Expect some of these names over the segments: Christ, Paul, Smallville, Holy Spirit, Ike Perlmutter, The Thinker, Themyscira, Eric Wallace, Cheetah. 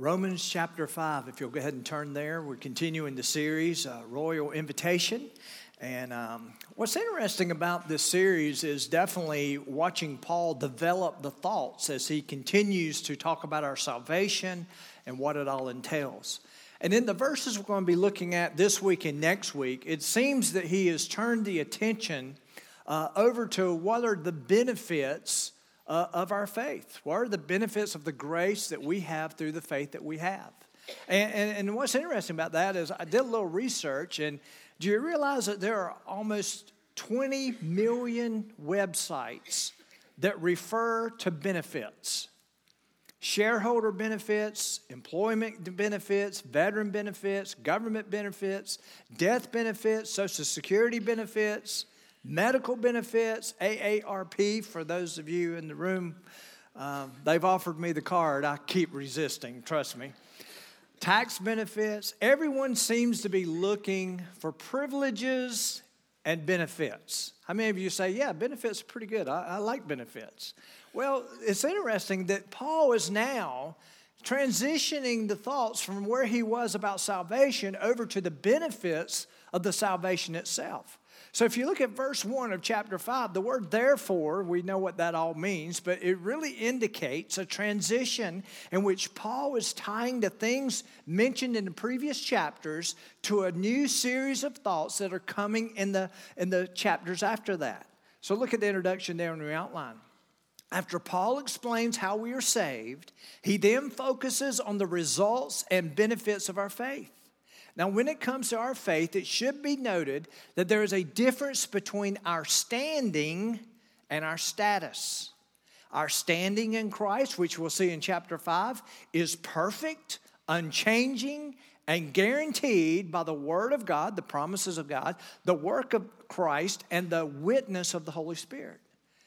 Romans chapter 5, if you'll go ahead and turn there. We're continuing the series, Royal Invitation. And what's interesting about this series is definitely watching Paul develop the thoughts as he continues to talk about our salvation and what it all entails. And in the verses we're going to be looking at this week and next week, it seems that he has turned the attention over to what are the benefits of our faith. What are the benefits of the grace that we have through the faith that we have? And what's interesting about that is I did a little research, and do you realize that there are almost 20 million websites that refer to benefits? Shareholder benefits, employment benefits, veteran benefits, government benefits, death benefits, Social Security benefits, medical benefits, AARP. For those of you in the room, they've offered me the card. I keep resisting, trust me. Tax benefits. Everyone seems to be looking for privileges and benefits. How many of you say, yeah, benefits are pretty good. I like benefits. Well, it's interesting that Paul is now transitioning the thoughts from where he was about salvation over to the benefits of the salvation itself. So if you look at verse 1 of chapter 5, the word therefore, we know what that all means, but it really indicates a transition in which Paul is tying the things mentioned in the previous chapters to a new series of thoughts that are coming in the chapters after that. So look at the introduction there in the outline. After Paul explains how we are saved, he then focuses on the results and benefits of our faith. Now, when it comes to our faith, it should be noted that there is a difference between our standing and our status. Our standing in Christ, which we'll see in chapter 5, is perfect, unchanging, and guaranteed by the Word of God, the promises of God, the work of Christ, and the witness of the Holy Spirit.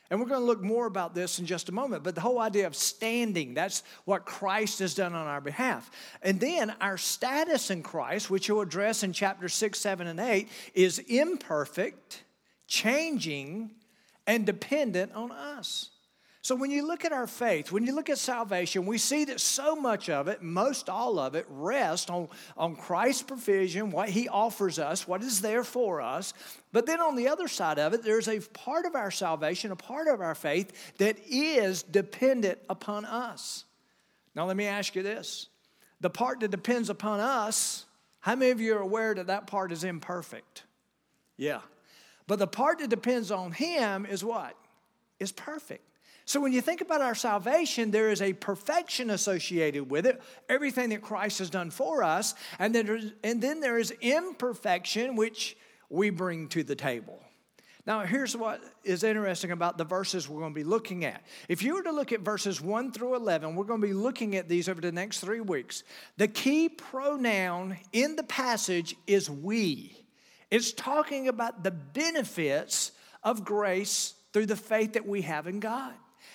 And we're going to look more about this in just a moment. But the whole idea of standing, that's what Christ has done on our behalf. And then our status in Christ, which you'll address in chapter 6, 7, and 8, is imperfect, changing, and dependent on us. So when you look at our faith, when you look at salvation, we see that so much of it, most all of it, rests on Christ's provision, what he offers us, what is there for us. But then on the other side of it, there's a part of our salvation, a part of our faith that is dependent upon us. Now let me ask you this. The part that depends upon us, how many of you are aware that that part is imperfect? Yeah. But the part that depends on him is what? It's perfect. So when you think about our salvation, there is a perfection associated with it, everything that Christ has done for us, and then there is imperfection, which we bring to the table. Now, here's what is interesting about the verses we're going to be looking at. If you were to look at verses 1 through 11, we're going to be looking at these over the next 3 weeks. The key pronoun in the passage is we. It's talking about the benefits of grace through the faith that we have in God.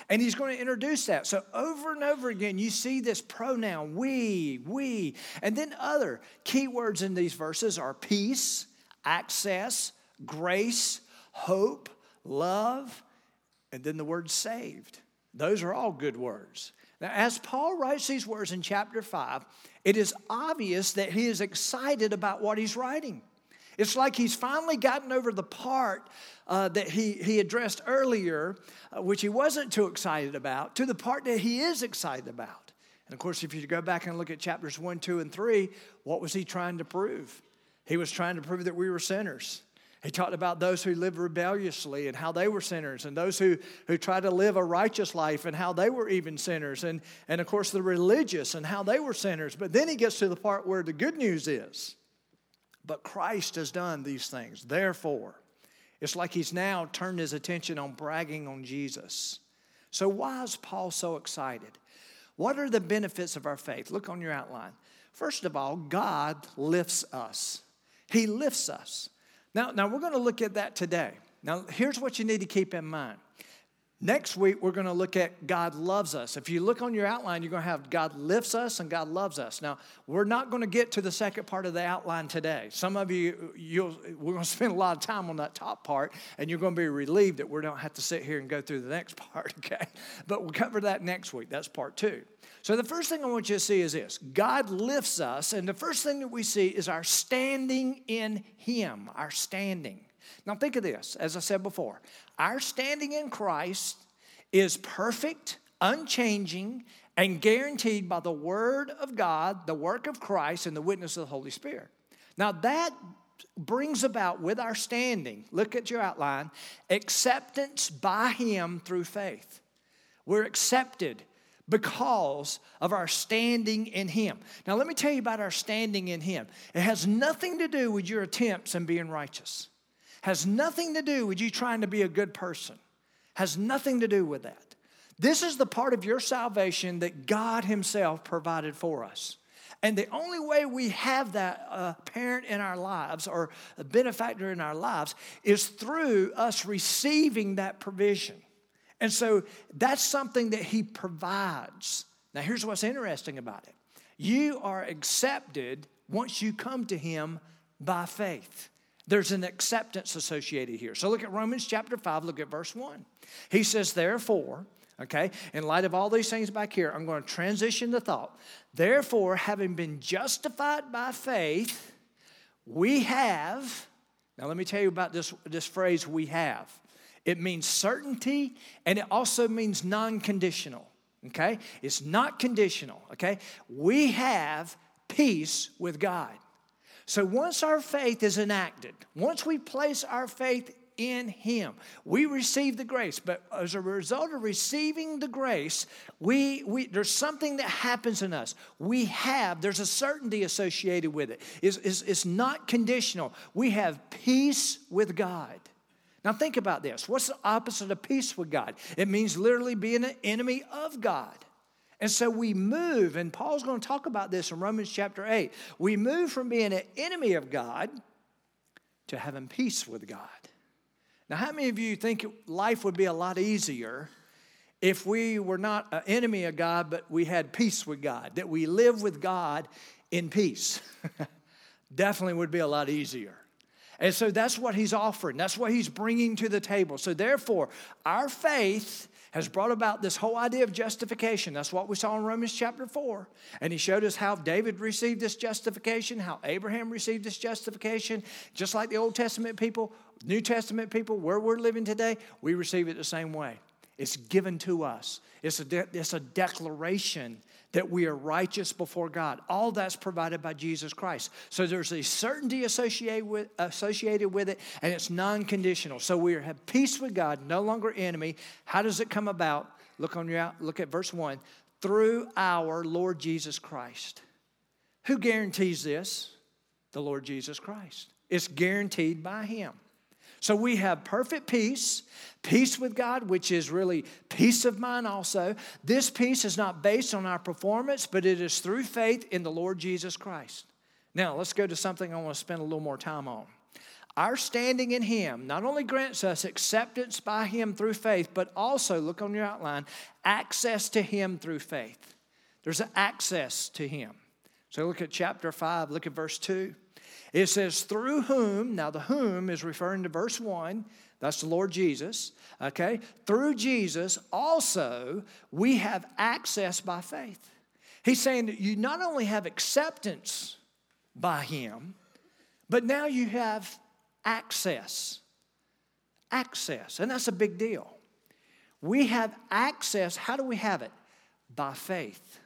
And he's going to introduce that. So over and over again, you see this pronoun, we. And then other key words in these verses are peace, access, grace, hope, love, and then the word saved. Those are all good words. Now, as Paul writes these words in chapter 5, it is obvious that he is excited about what he's writing. It's like he's finally gotten over the part that he addressed earlier, which he wasn't too excited about, to the part that he is excited about. And, of course, if you go back and look at chapters 1, 2, and 3, what was he trying to prove? He was trying to prove that we were sinners. He talked about those who lived rebelliously and how they were sinners, and those who tried to live a righteous life and how they were even sinners, and, of course, the religious and how they were sinners. But then he gets to the part where the good news is. But Christ has done these things. Therefore, it's like he's now turned his attention on bragging on Jesus. So why is Paul so excited? What are the benefits of our faith? Look on your outline. First of all, God lifts us. He lifts us. Now we're going to look at that today. Now, here's what you need to keep in mind. Next week, we're going to look at God loves us. If you look on your outline, you're going to have God lifts us and God loves us. Now, we're not going to get to the second part of the outline today. Some of you, we're going to spend a lot of time on that top part, and you're going to be relieved that we don't have to sit here and go through the next part, okay? But we'll cover that next week. That's part 2. So the first thing I want you to see is this. God lifts us, and the first thing that we see is our standing in Him, our standing. Now think of this, as I said before. Our standing in Christ is perfect, unchanging, and guaranteed by the Word of God, the work of Christ, and the witness of the Holy Spirit. Now that brings about with our standing, look at your outline, acceptance by Him through faith. We're accepted because of our standing in Him. Now let me tell you about our standing in Him. It has nothing to do with your attempts in being righteous. Has nothing to do with you trying to be a good person. Has nothing to do with that. This is the part of your salvation that God Himself provided for us. And the only way we have that parent in our lives or a benefactor in our lives is through us receiving that provision. And so that's something that He provides. Now, here's what's interesting about it. You are accepted once you come to Him by faith. There's an acceptance associated here. So look at Romans chapter 5, look at verse 1. He says, therefore, okay, in light of all these things back here, I'm going to transition the thought. Therefore, having been justified by faith, we have, now let me tell you about this phrase, we have. It means certainty, and it also means non-conditional, okay? It's not conditional, okay? We have peace with God. So once our faith is enacted, once we place our faith in Him, we receive the grace. But as a result of receiving the grace, we there's something that happens in us. We have, there's a certainty associated with it. It's not conditional. We have peace with God. Now think about this. What's the opposite of peace with God? It means literally being an enemy of God. And so we move, and Paul's going to talk about this in Romans chapter 8. We move from being an enemy of God to having peace with God. Now, how many of you think life would be a lot easier if we were not an enemy of God, but we had peace with God, that we live with God in peace? Definitely would be a lot easier. And so that's what He's offering. That's what He's bringing to the table. So therefore, our faith has brought about this whole idea of justification. That's what we saw in Romans chapter 4. And he showed us how David received this justification, how Abraham received this justification. Just like the Old Testament people, New Testament people, where we're living today, we receive it the same way. It's given to us. It's a declaration that we are righteous before God. All that's provided by Jesus Christ. So there's a certainty associated with it, and it's non-conditional. So we have peace with God, no longer enemy. How does it come about? Look at verse 1. Through our Lord Jesus Christ. Who guarantees this? The Lord Jesus Christ. It's guaranteed by Him. So we have perfect peace, peace with God, which is really peace of mind also. This peace is not based on our performance, but it is through faith in the Lord Jesus Christ. Now, let's go to something I want to spend a little more time on. Our standing in Him not only grants us acceptance by Him through faith, but also, look on your outline, access to Him through faith. There's an access to Him. So look at chapter 5, look at verse 2. It says, through whom, now the whom is referring to verse 1, that's the Lord Jesus, okay? Through Jesus also we have access by faith. He's saying that you not only have acceptance by Him, but now you have access. Access, and that's a big deal. We have access. How do we have it? By faith.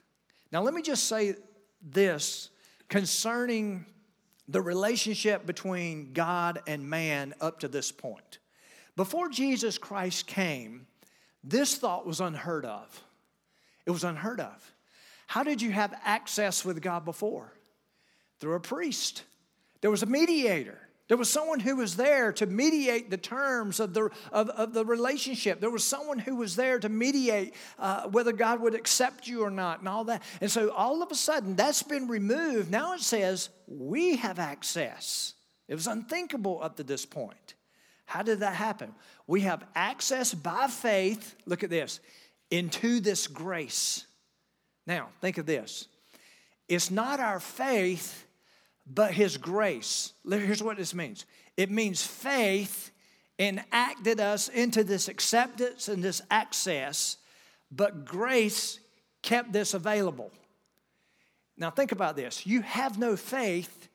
Now let me just say this concerning the relationship between God and man up to this point. Before Jesus Christ came, this thought was unheard of. It was unheard of. How did you have access with God before? Through a priest. There was a mediator. There was someone who was there to mediate the terms of the relationship. There was someone who was there to mediate whether God would accept you or not and all that. And so all of a sudden, that's been removed. Now it says, we have access. It was unthinkable up to this point. How did that happen? We have access by faith, look at this, into this grace. Now, think of this. It's not our faith, but His grace. Here's what this means. It means faith enacted us into this acceptance and this access, but grace kept this available. Now think about this. You have no faith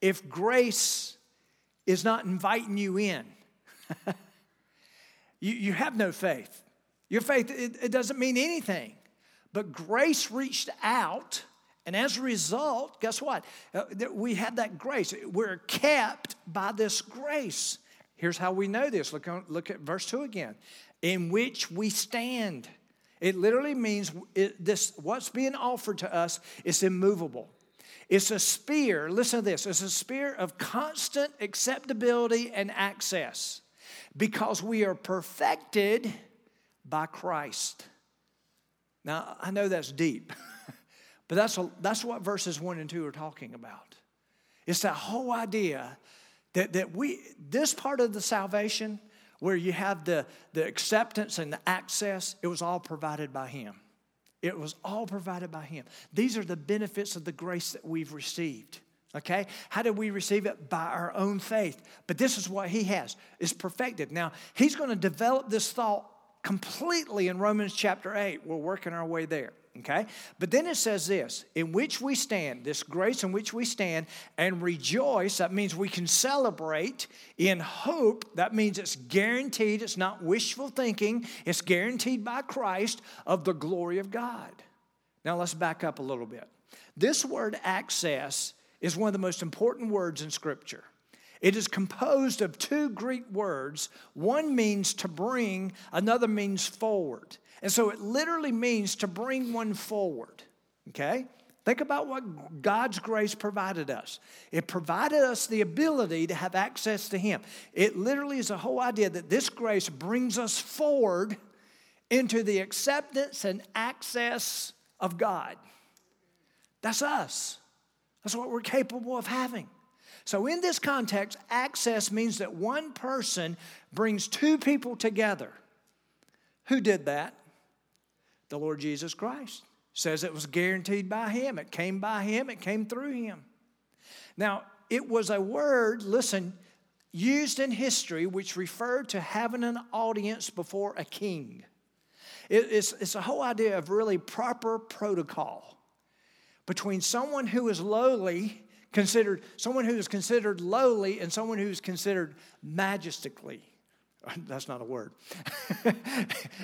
if grace is not inviting you in. You have no faith. Your faith, it doesn't mean anything. But grace reached out, and as a result, guess what? We have that grace. We're kept by this grace. Here's how we know this. Look at verse 2 again. In which we stand. It literally means this. What's being offered to us is immovable. It's a spear. Listen to this. It's a spear of constant acceptability and access. Because we are perfected by Christ. Now, I know that's deep. But that's what verses 1 and 2 are talking about. It's that whole idea that we, this part of the salvation where you have the acceptance and the access, it was all provided by Him. It was all provided by Him. These are the benefits of the grace that we've received. Okay? How did we receive it? By our own faith. But this is what He has. It's perfected. Now, He's going to develop this thought completely in Romans chapter 8. We're working our way there. Okay? But then it says this, in which we stand, this grace in which we stand, and rejoice, that means we can celebrate in hope. That means it's guaranteed. It's not wishful thinking. It's guaranteed by Christ of the glory of God. Now let's back up a little bit. This word access is one of the most important words in Scripture. It is composed of two Greek words. One means to bring, another means forward. And so it literally means to bring one forward, okay? Think about what God's grace provided us. It provided us the ability to have access to Him. It literally is the whole idea that this grace brings us forward into the acceptance and access of God. That's us. That's what we're capable of having. So in this context, access means that one person brings two people together. Who did that? The Lord Jesus Christ. Says it was guaranteed by Him. It came by Him. It came through Him. Now, it was a word, listen, used in history which referred to having an audience before a king. It's a whole idea of really proper protocol between someone who is lowly, considered, someone who is considered lowly and someone who is considered majestically. That's not a word.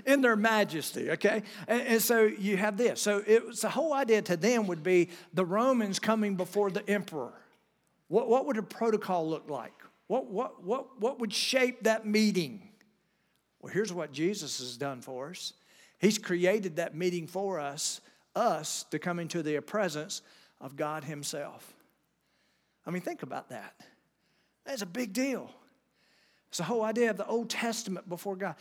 In their majesty, okay? And so you have this. So it's the whole idea to them would be the Romans coming before the emperor. What would a protocol look like? What would shape that meeting? Well, here's what Jesus has done for us. He's created that meeting for us to come into the presence of God Himself. I mean, think about that. That's a big deal. It's the whole idea of the Old Testament before God.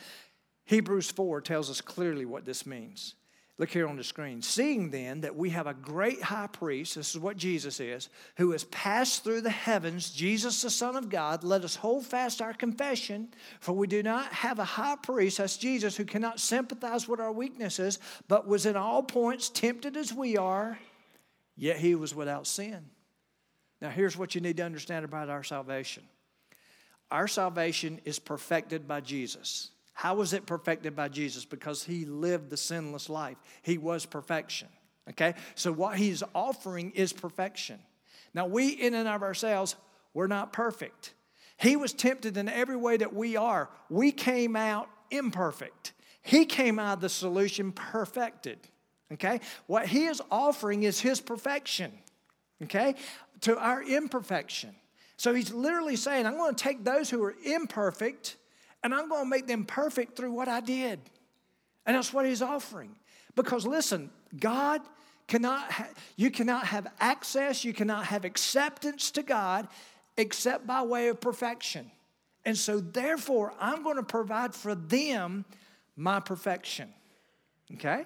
Hebrews 4 tells us clearly what this means. Look here on the screen. Seeing then that we have a great high priest, this is what Jesus is, who has passed through the heavens, Jesus the Son of God, let us hold fast our confession, for we do not have a high priest, that's Jesus, who cannot sympathize with our weaknesses, but was in all points tempted as we are, yet He was without sin. Now, here's what you need to understand about our salvation. Our salvation is perfected by Jesus. How was it perfected by Jesus? Because He lived the sinless life. He was perfection, okay? So what He's offering is perfection. Now, we in and of ourselves, we're not perfect. He was tempted in every way that we are. We came out imperfect. He came out of the solution perfected, okay? What He is offering is His perfection, okay, to our imperfection. So He's literally saying, I'm going to take those who are imperfect and I'm going to make them perfect through what I did. And that's what He's offering. Because listen, God cannot, you cannot have access, you cannot have acceptance to God except by way of perfection. And so therefore, I'm going to provide for them my perfection. Okay?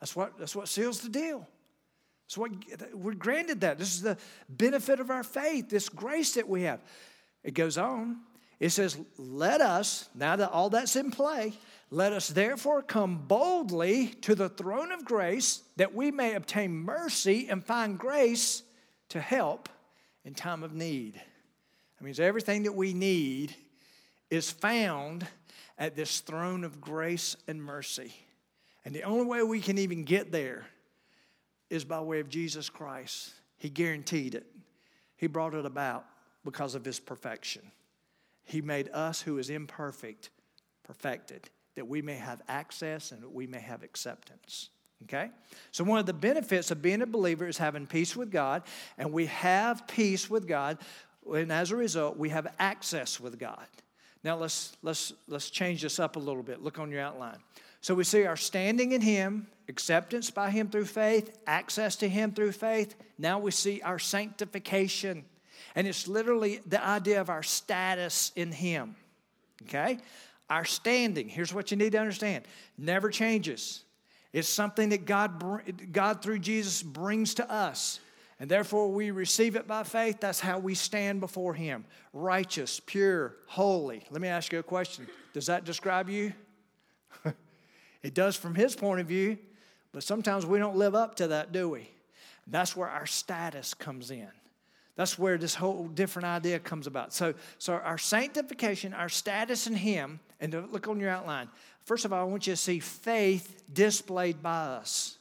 That's what seals the deal. So we're granted that. This is the benefit of our faith, this grace that we have. It goes on. It says, let us, now that all that's in play, let us therefore come boldly to the throne of grace that we may obtain mercy and find grace to help in time of need. That means everything that we need is found at this throne of grace and mercy. And the only way we can even get there is by way of Jesus Christ. He guaranteed it. He brought it about because of his perfection. He made us who is imperfect perfected, that we may have access and that we may have acceptance. Okay? So one of the benefits of being a believer is having peace with God, and we have peace with God, and as a result, we have access with God. Now let's change this up a little bit. Look on your outline. So we see our standing in him, acceptance by him through faith, access to him through faith. Now we see our sanctification. And it's literally the idea of our status in him. Okay? Our standing, here's what you need to understand, never changes. It's something that God through Jesus brings to us. And therefore, we receive it by faith. That's how we stand before him. Righteous, pure, holy. Let me ask you a question. Does that describe you? It does from his point of view, but sometimes we don't live up to that, do we? That's where our status comes in. That's where this whole different idea comes about. So our sanctification, our status in him, and look on your outline. First of all, I want you to see faith displayed by us.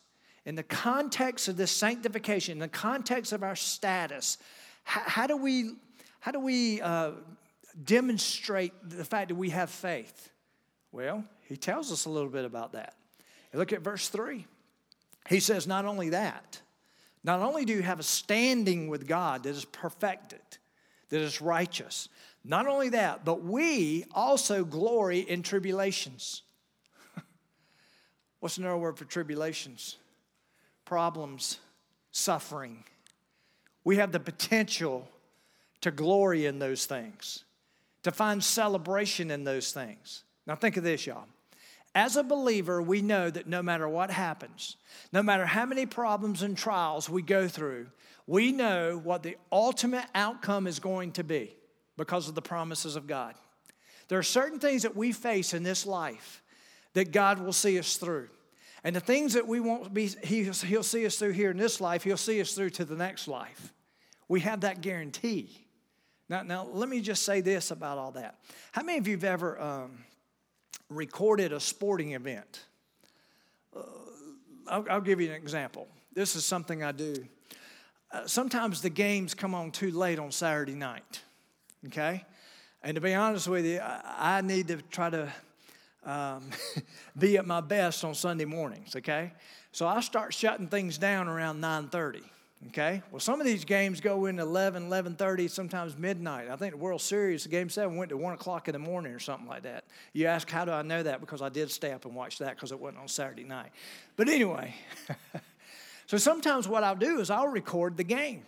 In the context of this sanctification, in the context of our status, how do we demonstrate the fact that we have faith? Well, he tells us a little bit about that. And look at verse 3. He says, not only that, not only do you have a standing with God that is perfected, that is righteous, not only that, but we also glory in tribulations. What's another word for tribulations? Problems, suffering. We have the potential to glory in those things, to find celebration in those things. Now think of this, y'all. As a believer, we know that no matter what happens, no matter how many problems and trials we go through, we know what the ultimate outcome is going to be because of the promises of God. There are certain things that we face in this life that God will see us through. And the things that we won't be, he'll see us through here in this life, he'll see us through to the next life. We have that guarantee. Now let me just say this about all that. How many of you have ever recorded a sporting event? I'll give you an example. This is something I do. Sometimes the games come on too late on Saturday night, okay? And to be honest with you, I need to try to be at my best on Sunday mornings, okay? So I start shutting things down around 9:30, okay? Well, some of these games go into 11, 11:30, sometimes midnight. I think the World Series, Game 7, went to 1 o'clock in the morning or something like that. You ask, how do I know that? Because I did stay up and watch that because it wasn't on Saturday night. But anyway, so sometimes what I'll do is I'll record the game,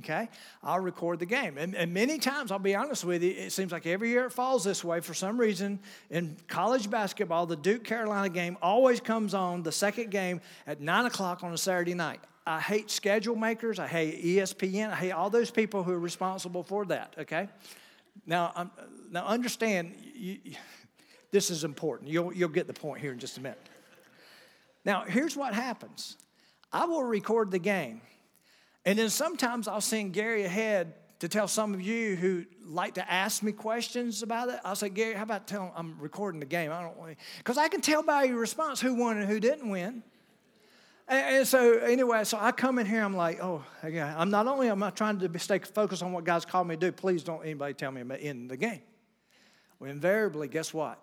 okay? I'll record the game. And many times, I'll be honest with you, it seems like every year it falls this way. For some reason, in college basketball, the Duke-Carolina game always comes on, the second game, at 9 o'clock on a Saturday night. I hate schedule makers. I hate ESPN. I hate all those people who are responsible for that, okay? Now understand, this is important. You'll get the point here in just a minute. Now, here's what happens. I will record the game. And then sometimes I'll send Gary ahead to tell some of you who like to ask me questions about it. I'll say, Gary, how about telling I'm recording the game? I don't want to, because I can tell by your response who won and who didn't win. And so anyway, so I come in here, I'm like, oh, yeah, I'm not only am I trying to stay focused on what God's called me to do, please don't anybody tell me I'm in the game. Well, invariably, guess what?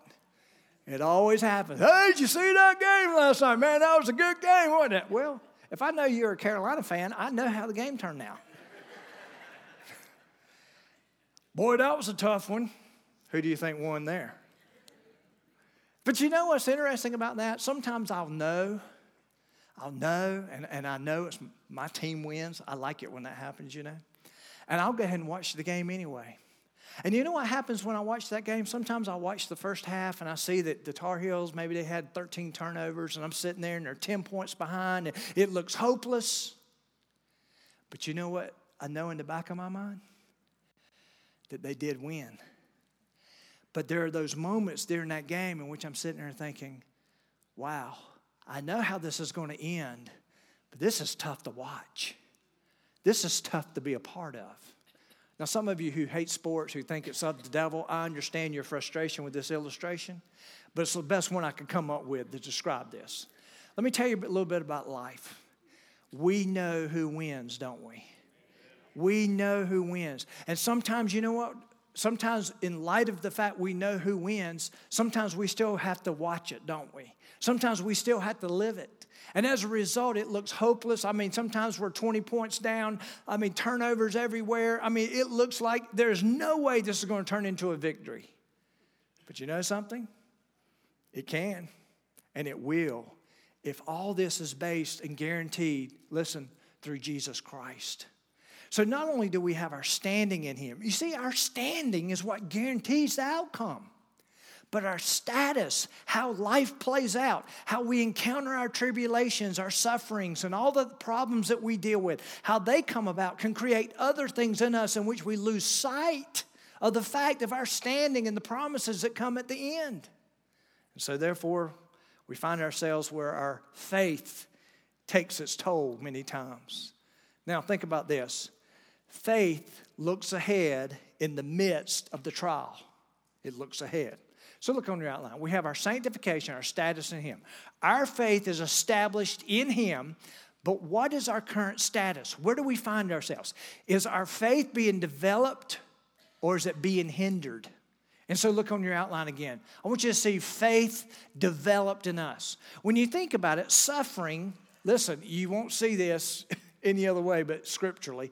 It always happens. Hey, did you see that game last night? Man, that was a good game, wasn't it? Well, if I know you're a Carolina fan, I know how the game turned out. Boy, that was a tough one. Who do you think won there? But you know what's interesting about that? Sometimes I'll know, and I know it's my team wins. I like it when that happens, you know. And I'll go ahead and watch the game anyway. And you know what happens when I watch that game? Sometimes I watch the first half, and I see that the Tar Heels, maybe they had 13 turnovers, and I'm sitting there, and they're 10 points behind, and it looks hopeless. But you know what? I know in the back of my mind that they did win. But there are those moments during that game in which I'm sitting there thinking, wow, I know how this is going to end, but this is tough to watch. This is tough to be a part of. Now, some of you who hate sports, who think it's of the devil, I understand your frustration with this illustration, but it's the best one I could come up with to describe this. Let me tell you a little bit about life. We know who wins, don't we? We know who wins. And sometimes, you know what? Sometimes in light of the fact we know who wins, sometimes we still have to watch it, don't we? Sometimes we still have to live it. And as a result, it looks hopeless. I mean, sometimes we're 20 points down. I mean, turnovers everywhere. I mean, it looks like there's no way this is going to turn into a victory. But you know something? It can, and it will, if all this is based and guaranteed, listen, through Jesus Christ. So not only do we have our standing in Him. You see, our standing is what guarantees the outcome. But our status, how life plays out, how we encounter our tribulations, our sufferings, and all the problems that we deal with, how they come about can create other things in us in which we lose sight of the fact of our standing and the promises that come at the end. And so therefore, we find ourselves where our faith takes its toll many times. Now think about this. Faith looks ahead in the midst of the trial. It looks ahead. So look on your outline. We have our sanctification, our status in Him. Our faith is established in Him, but what is our current status? Where do we find ourselves? Is our faith being developed or is it being hindered? And so look on your outline again. I want you to see faith developed in us. When you think about it, suffering, listen, you won't see this any other way but scripturally.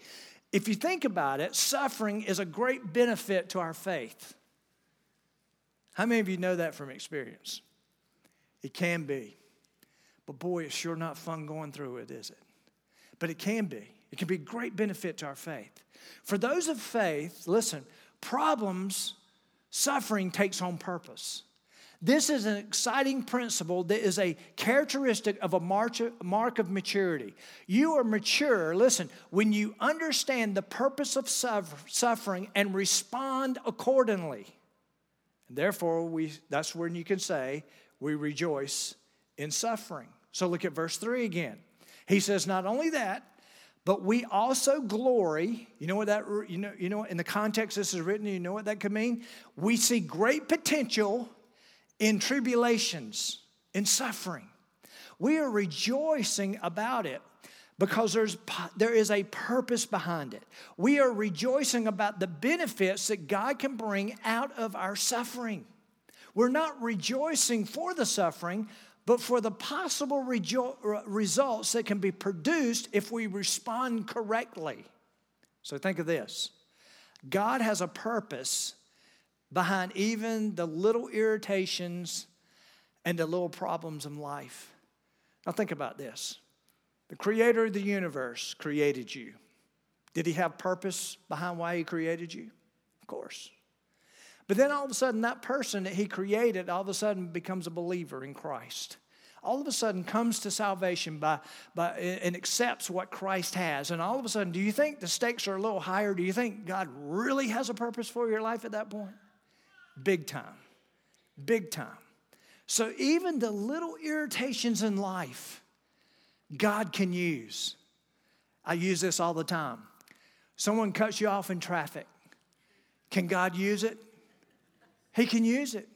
If you think about it, suffering is a great benefit to our faith. How many of you know that from experience? It can be. But boy, it's sure not fun going through it, is it? But it can be. It can be a great benefit to our faith. For those of faith, listen, problems, suffering takes on purpose. This is an exciting principle that is a characteristic of a mark of maturity. You are mature, listen, when you understand the purpose of suffering and respond accordingly. And therefore, that's when you can say, we rejoice in suffering. So look at verse 3 again. He says, not only that, but we also glory. You know what that, you know in the context this is written, you know what that could mean? We see great potential in tribulations, in suffering. We are rejoicing about it because there is a purpose behind it. We are rejoicing about the benefits that God can bring out of our suffering. We're not rejoicing for the suffering, but for the possible results that can be produced if we respond correctly. So think of this. God has a purpose behind even the little irritations and the little problems in life. Now think about this. The creator of the universe created you. Did he have purpose behind why he created you? Of course. But then all of a sudden, that person that he created all of a sudden becomes a believer in Christ. All of a sudden comes to salvation and accepts what Christ has. And all of a sudden, do you think the stakes are a little higher? Do you think God really has a purpose for your life at that point? Big time. Big time. So even the little irritations in life, God can use. I use this all the time. Someone cuts you off in traffic. Can God use it? He can use it.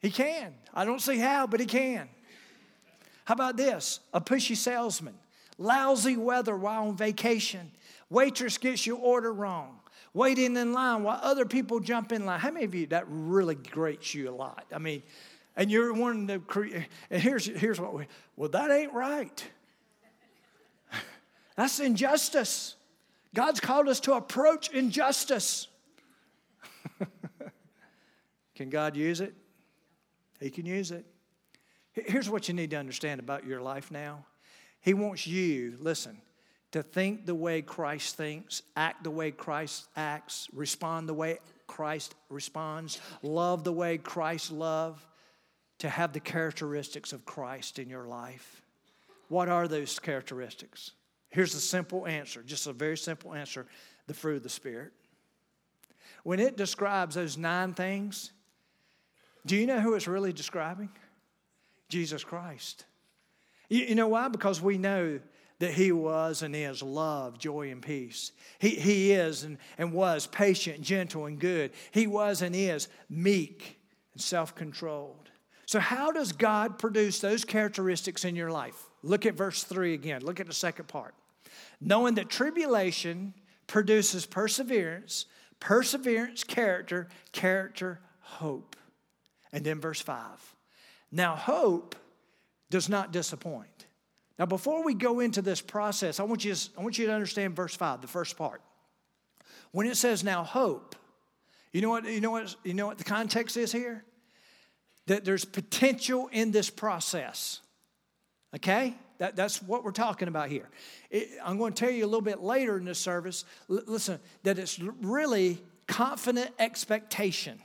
He can. I don't see how, but he can. How about this? A pushy salesman. Lousy weather while on vacation. Waitress gets your order wrong. Waiting in line while other people jump in line. How many of you, that really grates you a lot? I mean, and you're wanting to create, and here's what that ain't right. That's injustice. God's called us to approach injustice. Can God use it? He can use it. Here's what you need to understand about your life now. He wants you, listen, to think the way Christ thinks, act the way Christ acts, respond the way Christ responds, love the way Christ loves, to have the characteristics of Christ in your life. What are those characteristics? Here's the simple answer, just a very simple answer, the fruit of the Spirit. When it describes those 9 things, do you know who it's really describing? Jesus Christ. You know why? Because we know that he was and is love, joy, and peace. He is and was patient, gentle, and good. He was and is meek and self-controlled. So how does God produce those characteristics in your life? Look at verse 3 again. Look at the second part. Knowing that tribulation produces perseverance, perseverance, character, character, hope. And then verse 5. Now, hope does not disappoint. Now, before we go into this process, I want you to understand verse 5, the first part. When it says now hope, you know what the context is here? That there's potential in this process. Okay? That's what we're talking about here. I'm going to tell you a little bit later in this service, listen, that it's really confident expectation.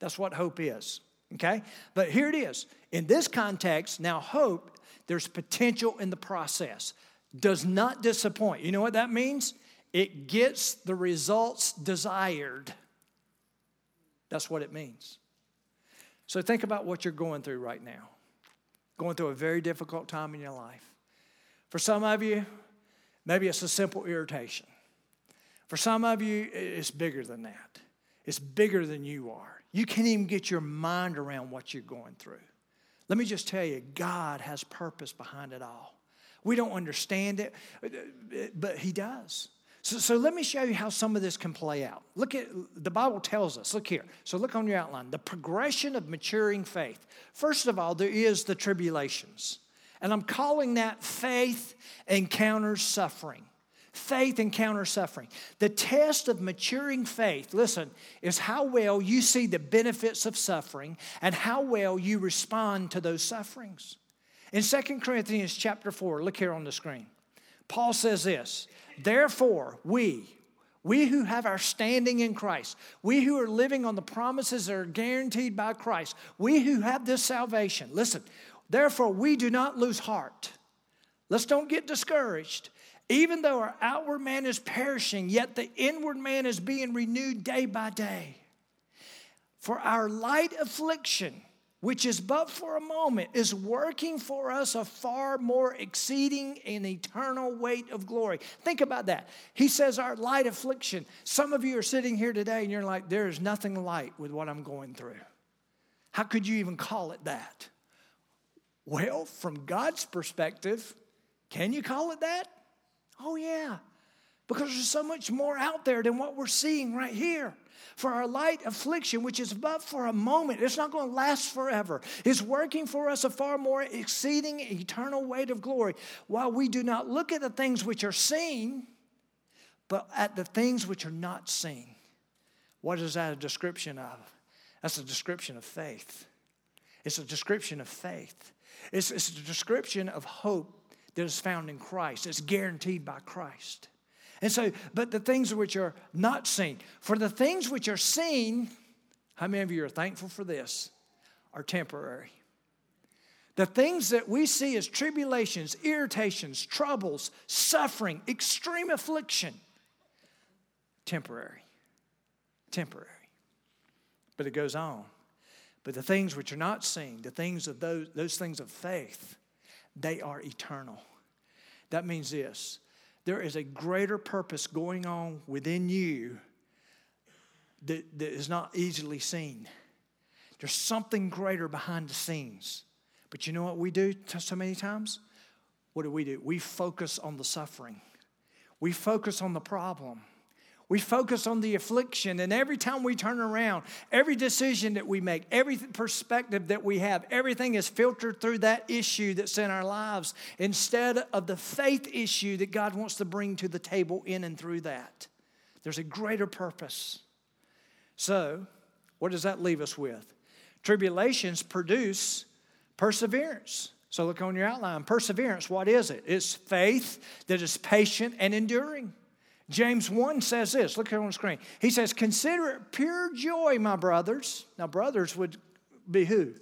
That's what hope is. Okay? But here it is. In this context, now hope, there's potential in the process. Does not disappoint. You know what that means? It gets the results desired. That's what it means. So think about what you're going through right now. Going through a very difficult time in your life. For some of you, maybe it's a simple irritation. For some of you, it's bigger than that. It's bigger than you are. You can't even get your mind around what you're going through. Let me just tell you, God has purpose behind it all. We don't understand it, but He does. So let me show you how some of this can play out. Look at, the Bible tells us, look here. So look on your outline. The progression of maturing faith. First of all, there is the tribulations. And I'm calling that faith encounters suffering. Faith encounters suffering. The test of maturing faith, listen, is how well you see the benefits of suffering and how well you respond to those sufferings. In 2 Corinthians chapter 4, look here on the screen. Paul says this, therefore, we who have our standing in Christ, we who are living on the promises that are guaranteed by Christ, we who have this salvation, listen, therefore, we do not lose heart. Let's don't get discouraged. Even though our outward man is perishing, yet the inward man is being renewed day by day. For our light affliction, which is but for a moment, is working for us a far more exceeding and eternal weight of glory. Think about that. He says our light affliction. Some of you are sitting here today and you're like, there is nothing light with what I'm going through. How could you even call it that? Well, from God's perspective, can you call it that? Oh, yeah. Because there's so much more out there than what we're seeing right here. For our light affliction, which is but for a moment, it's not going to last forever, is working for us a far more exceeding eternal weight of glory. While we do not look at the things which are seen, but at the things which are not seen. What is that a description of? That's a description of faith. It's a description of faith. It's a description of hope that is found in Christ. It's guaranteed by Christ. And so, but the things which are not seen. For the things which are seen, how many of you are thankful for this, are temporary. The things that we see as tribulations, irritations, troubles, suffering, extreme affliction, temporary. Temporary. But it goes on. But the things which are not seen, the things of those things of faith, they are eternal. That means this. There is a greater purpose going on within you that is not easily seen. There's something greater behind the scenes. But you know what we do so many times? What do? We focus on the suffering. We focus on the problem. We focus on the affliction. And every time we turn around, every decision that we make, every perspective that we have, everything is filtered through that issue that's in our lives instead of the faith issue that God wants to bring to the table in and through that. There's a greater purpose. So, what does that leave us with? Tribulations produce perseverance. So, look on your outline. Perseverance, what is it? It's faith that is patient and enduring. James 1 says this. Look here on the screen. He says, consider it pure joy, my brothers. Now, brothers would be who?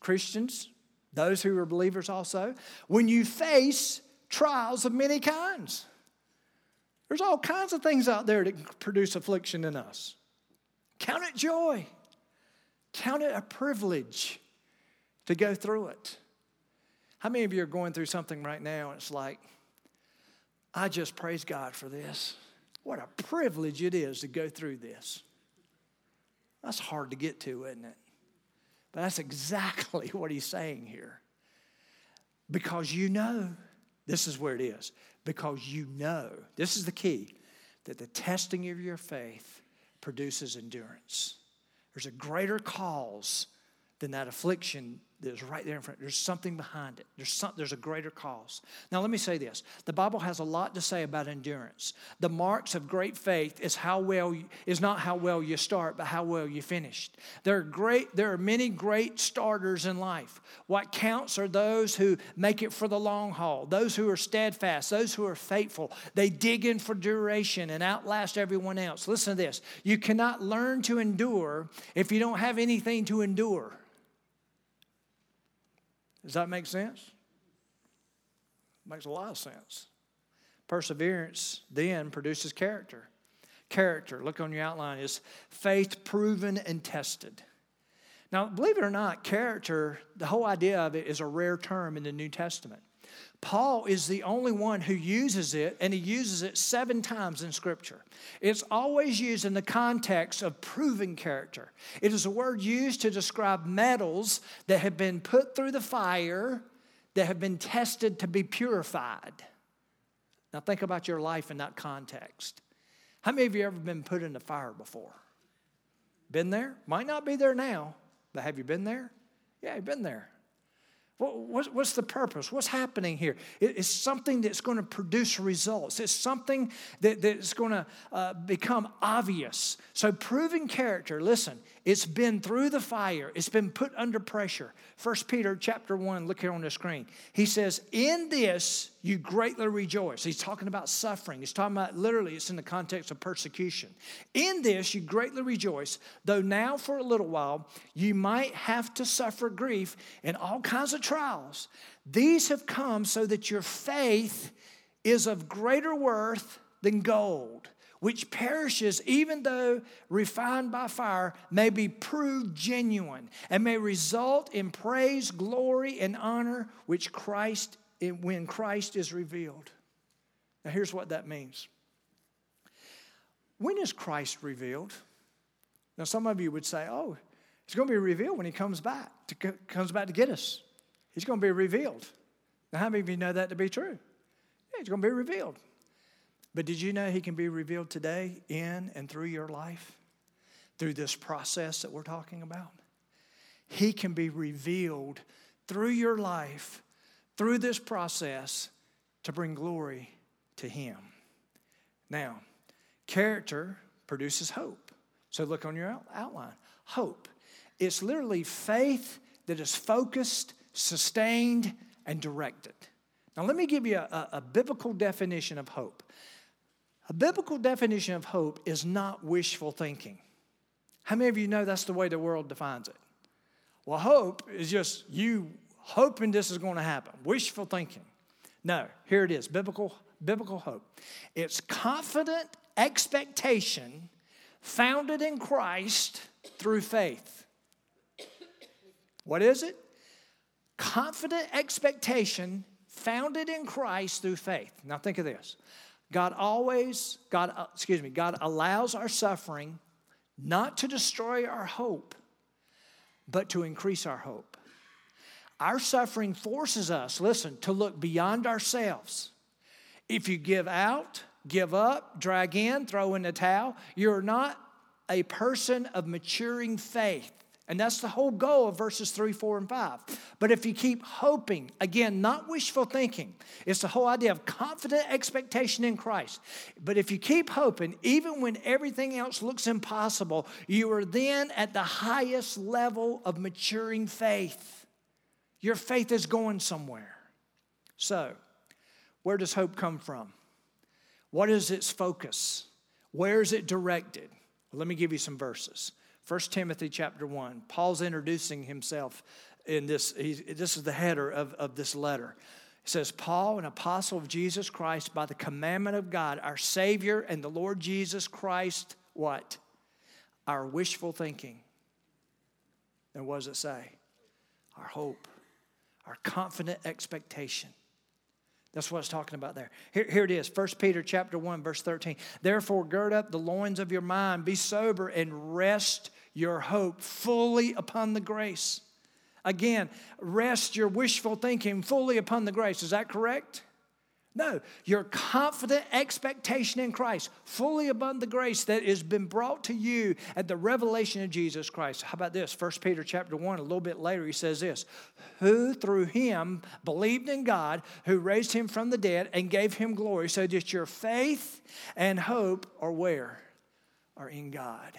Christians, those who are believers also. When you face trials of many kinds. There's all kinds of things out there that produce affliction in us. Count it joy. Count it a privilege to go through it. How many of you are going through something right now and it's like, I just praise God for this. What a privilege it is to go through this. That's hard to get to, isn't it? But that's exactly what he's saying here. Because you know, this is where it is, because you know, this is the key, that the testing of your faith produces endurance. There's a greater cause than that affliction that is right there in front. There's something behind it. There's a greater cause. Now, let me say this. The Bible has a lot to say about endurance. The marks of great faith is not how well you start, but how well you finished. There are many great starters in life. What counts are those who make it for the long haul, those who are steadfast, those who are faithful. They dig in for duration and outlast everyone else. Listen to this. You cannot learn to endure if you don't have anything to endure. Does that make sense? Makes a lot of sense. Perseverance then produces character. Character, look on your outline, is faith proven and tested. Now, believe it or not, character, the whole idea of it is a rare term in the New Testament. Paul is the only one who uses it, and he uses it 7 times in Scripture. It's always used in the context of proving character. It is a word used to describe metals that have been put through the fire, that have been tested to be purified. Now think about your life in that context. How many of you have ever been put in the fire before? Been there? Might not be there now, but have you been there? Yeah, you've been there. What's the purpose? What's happening here? It's something that's going to produce results. It's something that's going to become obvious. So proving character, listen, it's been through the fire. It's been put under pressure. 1 Peter chapter 1, look here on the screen. He says, in this you greatly rejoice. He's talking about suffering. He's talking about literally it's in the context of persecution. In this you greatly rejoice, though now for a little while you might have to suffer grief and all kinds of trials. These have come so that your faith is of greater worth than gold, which perishes even though refined by fire, may be proved genuine and may result in praise, glory, and honor when Christ is revealed. Now here's what that means. When is Christ revealed? Now some of you would say, oh, he's going to be revealed when he comes back to get us. He's going to be revealed. Now how many of you know that to be true? Yeah, he's going to be revealed. But did you know he can be revealed today in and through your life, through this process that we're talking about? He can be revealed through your life, through this process, to bring glory to him. Now, character produces hope. So look on your outline. Hope. It's literally faith that is focused, sustained, and directed. Now, let me give you a biblical definition of hope. A biblical definition of hope is not wishful thinking. How many of you know that's the way the world defines it? Well, hope is just you hoping this is going to happen. Wishful thinking. No, here it is, biblical hope. It's confident expectation founded in Christ through faith. What is it? Confident expectation founded in Christ through faith. Now think of this. God allows our suffering not to destroy our hope, but to increase our hope. Our suffering forces us, listen, to look beyond ourselves. If you give out, give up, drag in, throw in the towel, you're not a person of maturing faith. And that's the whole goal of verses 3, 4, and 5. But if you keep hoping, again, not wishful thinking, it's the whole idea of confident expectation in Christ. But if you keep hoping, even when everything else looks impossible, you are then at the highest level of maturing faith. Your faith is going somewhere. So, where does hope come from? What is its focus? Where is it directed? Well, let me give you some verses. 1 Timothy chapter 1, Paul's introducing himself in this. This is the header of this letter. It says, Paul, an apostle of Jesus Christ, by the commandment of God, our Savior and the Lord Jesus Christ, what? Our wishful thinking. And what does it say? Our hope, our confident expectation. That's what it's talking about there. Here it is, 1 Peter chapter 1, verse 13. Therefore, gird up the loins of your mind, be sober, and rest your hope fully upon the grace Again, rest your wishful thinking fully upon the grace. Is that correct? No, your confident expectation in Christ, fully upon the grace that has been brought to you at the revelation of Jesus Christ. How about this? 1 Peter chapter 1, a little bit later, he says this, who through him believed in God, who raised him from the dead and gave him glory, so that your faith and hope are where? Are in God.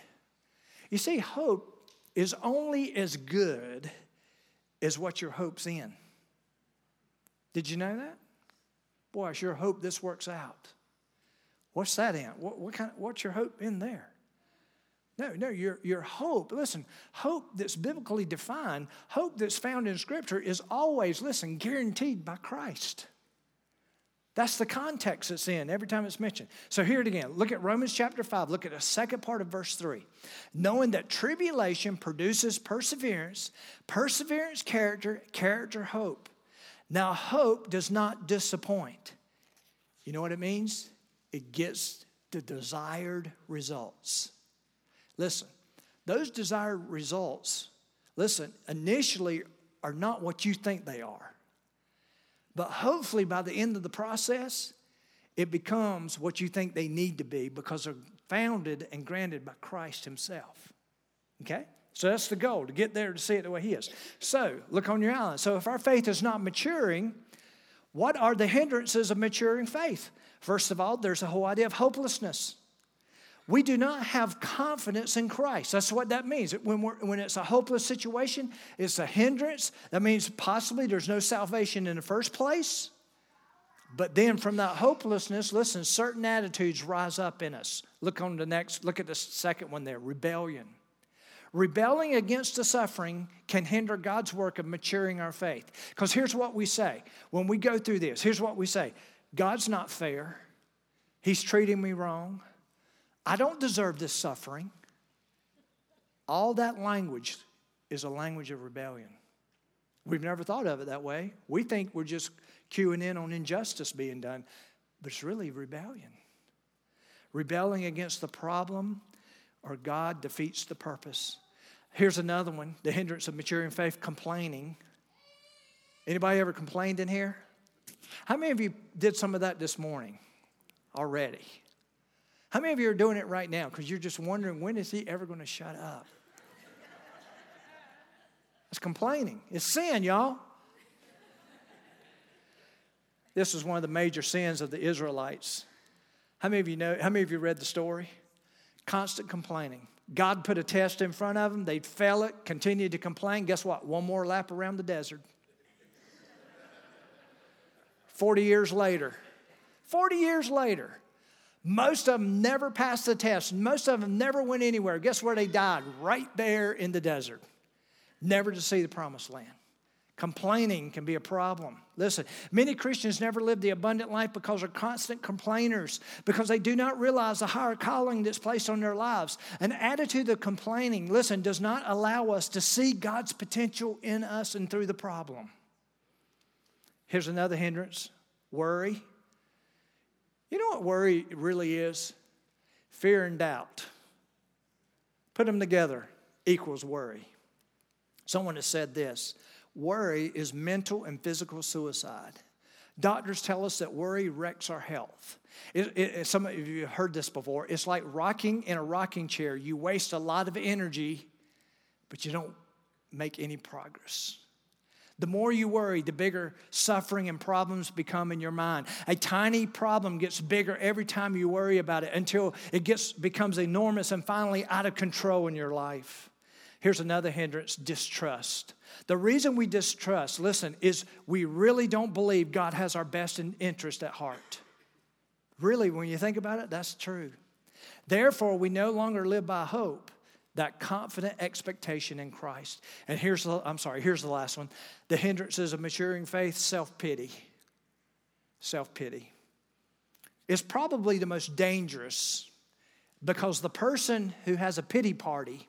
You see, hope is only as good as what your hope's in. Did you know that? Boy, I sure hope this works out. What's that in? What's your hope in there? No, your hope, listen, hope that's biblically defined, hope that's found in Scripture is always, listen, guaranteed by Christ. That's the context it's in every time it's mentioned. So hear it again. Look at Romans chapter 5. Look at the second part of verse 3. Knowing that tribulation produces perseverance, perseverance character, character hope. Now, hope does not disappoint. You know what it means? It gets the desired results. Listen, those desired results, listen, initially are not what you think they are. But hopefully by the end of the process, it becomes what you think they need to be because they're founded and granted by Christ himself. Okay? So that's the goal, to get there to see it the way he is. So, look on your island. So if our faith is not maturing, what are the hindrances of maturing faith? First of all, there's the whole idea of hopelessness. We do not have confidence in Christ. That's what that means. When it's a hopeless situation, it's a hindrance. That means possibly there's no salvation in the first place. But then from that hopelessness, listen, certain attitudes rise up in us. Look at the second one there, rebellion. Rebelling against the suffering can hinder God's work of maturing our faith. Because here's what we say when we go through this. Here's what we say. God's not fair. He's treating me wrong. I don't deserve this suffering. All that language is a language of rebellion. We've never thought of it that way. We think we're just queuing in on injustice being done. But it's really rebellion. Rebelling against the problem, or God defeats the purpose. Here's another one, the hindrance of maturing faith, complaining. Anybody ever complained in here? How many of you did some of that this morning already? How many of you are doing it right now because you're just wondering, when is he ever going to shut up? It's complaining. It's sin, y'all. This is one of the major sins of the Israelites. How many of you read the story? Constant complaining. God put a test in front of them. They'd fail it, continue to complain. Guess what? One more lap around the desert. 40 years later, most of them never passed the test. Most of them never went anywhere. Guess where they died? Right there in the desert. Never to see the promised land. Complaining can be a problem. Listen, many Christians never live the abundant life because they're constant complainers, because they do not realize the higher calling that's placed on their lives. An attitude of complaining, listen, does not allow us to see God's potential in us and through the problem. Here's another hindrance, worry. You know what worry really is? Fear and doubt. Put them together equals worry. Someone has said this. Worry is mental and physical suicide. Doctors tell us that worry wrecks our health. Some of you have heard this before. It's like rocking in a rocking chair. You waste a lot of energy, but you don't make any progress. The more you worry, the bigger suffering and problems become in your mind. A tiny problem gets bigger every time you worry about it until it becomes enormous and finally out of control in your life. Here's another hindrance, distrust. The reason we distrust, listen, is we really don't believe God has our best interest at heart. Really, when you think about it, that's true. Therefore, we no longer live by hope, that confident expectation in Christ. And here's the last one. The hindrances of maturing faith, self-pity. Self-pity. It's probably the most dangerous because the person who has a pity party,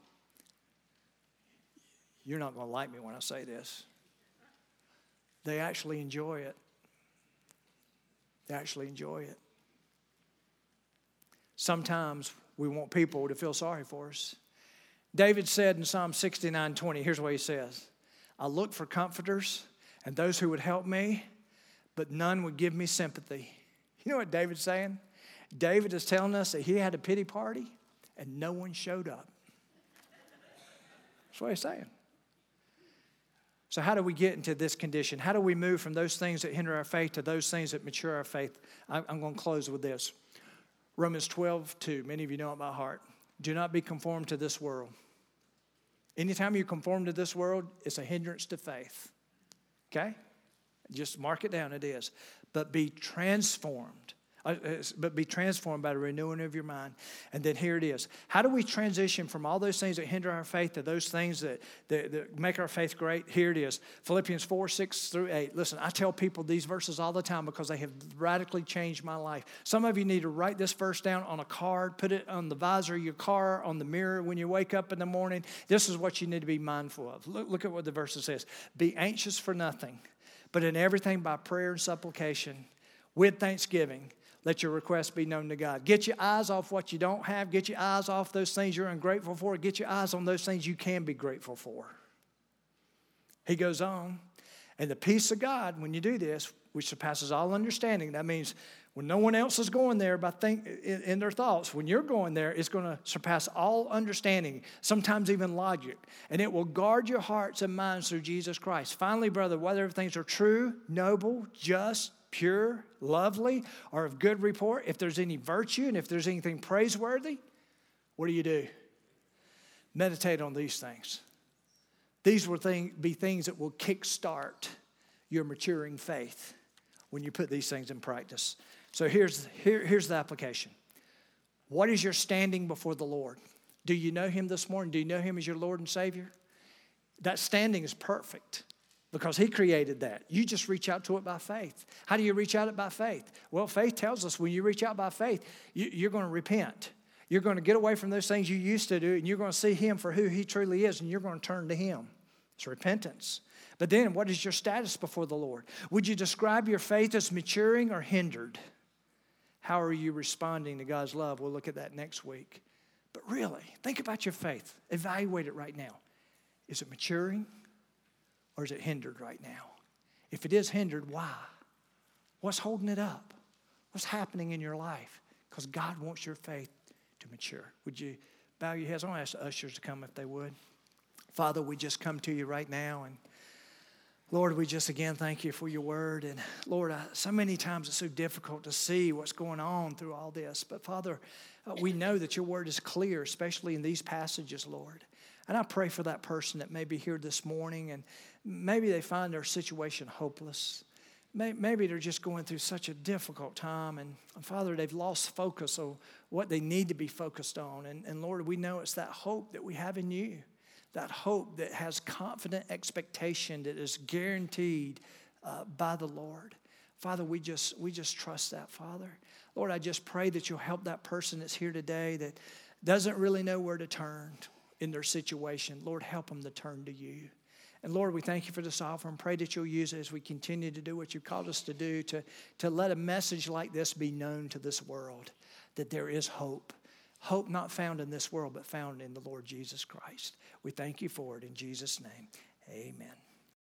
you're not going to like me when I say this, they actually enjoy it. Sometimes we want people to feel sorry for us. David said in Psalm 69:20, here's what he says. I looked for comforters and those who would help me, but none would give me sympathy. You know what David's saying? David is telling us that he had a pity party and no one showed up. That's what he's saying. So how do we get into this condition? How do we move from those things that hinder our faith to those things that mature our faith? I'm going to close with this. Romans 12:2. Many of you know it by heart. Do not be conformed to this world. Anytime you conform to this world, it's a hindrance to faith. Okay? Just mark it down. It is. But be transformed. By the renewing of your mind. And then here it is. How do we transition from all those things that hinder our faith to those things that make our faith great? Here it is. Philippians 4:6-8. Listen, I tell people these verses all the time because they have radically changed my life. Some of you need to write this verse down on a card, put it on the visor of your car, on the mirror when you wake up in the morning. This is what you need to be mindful of. Look at what the verse says. Be anxious for nothing, but in everything by prayer and supplication, with thanksgiving, let your requests be known to God. Get your eyes off what you don't have. Get your eyes off those things you're ungrateful for. Get your eyes on those things you can be grateful for. He goes on, and the peace of God, when you do this, which surpasses all understanding, that means when no one else is going there in their thoughts, when you're going there, it's going to surpass all understanding, sometimes even logic, and it will guard your hearts and minds through Jesus Christ. Finally, brother, whether things are true, noble, just, pure, lovely, or of good report, if there's any virtue and if there's anything praiseworthy, what do? Meditate on these things. These will be things that will kickstart your maturing faith when you put these things in practice. So here's the application. What is your standing before the Lord? Do you know Him this morning? Do you know Him as your Lord and Savior? That standing is perfect, because He created that. You just reach out to it by faith. How do you reach out it by faith? Well, faith tells us when you reach out by faith, you're going to repent. You're going to get away from those things you used to do, and you're going to see Him for who He truly is, and you're going to turn to Him. It's repentance. But then, what is your status before the Lord? Would you describe your faith as maturing or hindered? How are you responding to God's love? We'll look at that next week. But really, think about your faith. Evaluate it right now. Is it maturing? Or is it hindered right now? If it is hindered, why? What's holding it up? What's happening in your life? Because God wants your faith to mature. Would you bow your heads? I want to ask the ushers to come if they would. Father, we just come to you right now. And Lord, we just again thank you for your word. And Lord, so many times it's so difficult to see what's going on through all this. But Father, we know that your word is clear, especially in these passages, Lord. And I pray for that person that may be here this morning, and maybe they find their situation hopeless. Maybe they're just going through such a difficult time, and Father, they've lost focus on what they need to be focused on. And Lord, we know it's that hope that we have in you, that hope that has confident expectation that is guaranteed by the Lord. Father, we just trust that, Father. Lord, I just pray that you'll help that person that's here today that doesn't really know where to turn in their situation. Lord, help them to turn to you. And Lord, we thank you for this offer and pray that you'll use it as we continue to do what you've called us to do, to let a message like this be known to this world, that there is hope. Hope not found in this world, but found in the Lord Jesus Christ. We thank you for it in Jesus' name. Amen.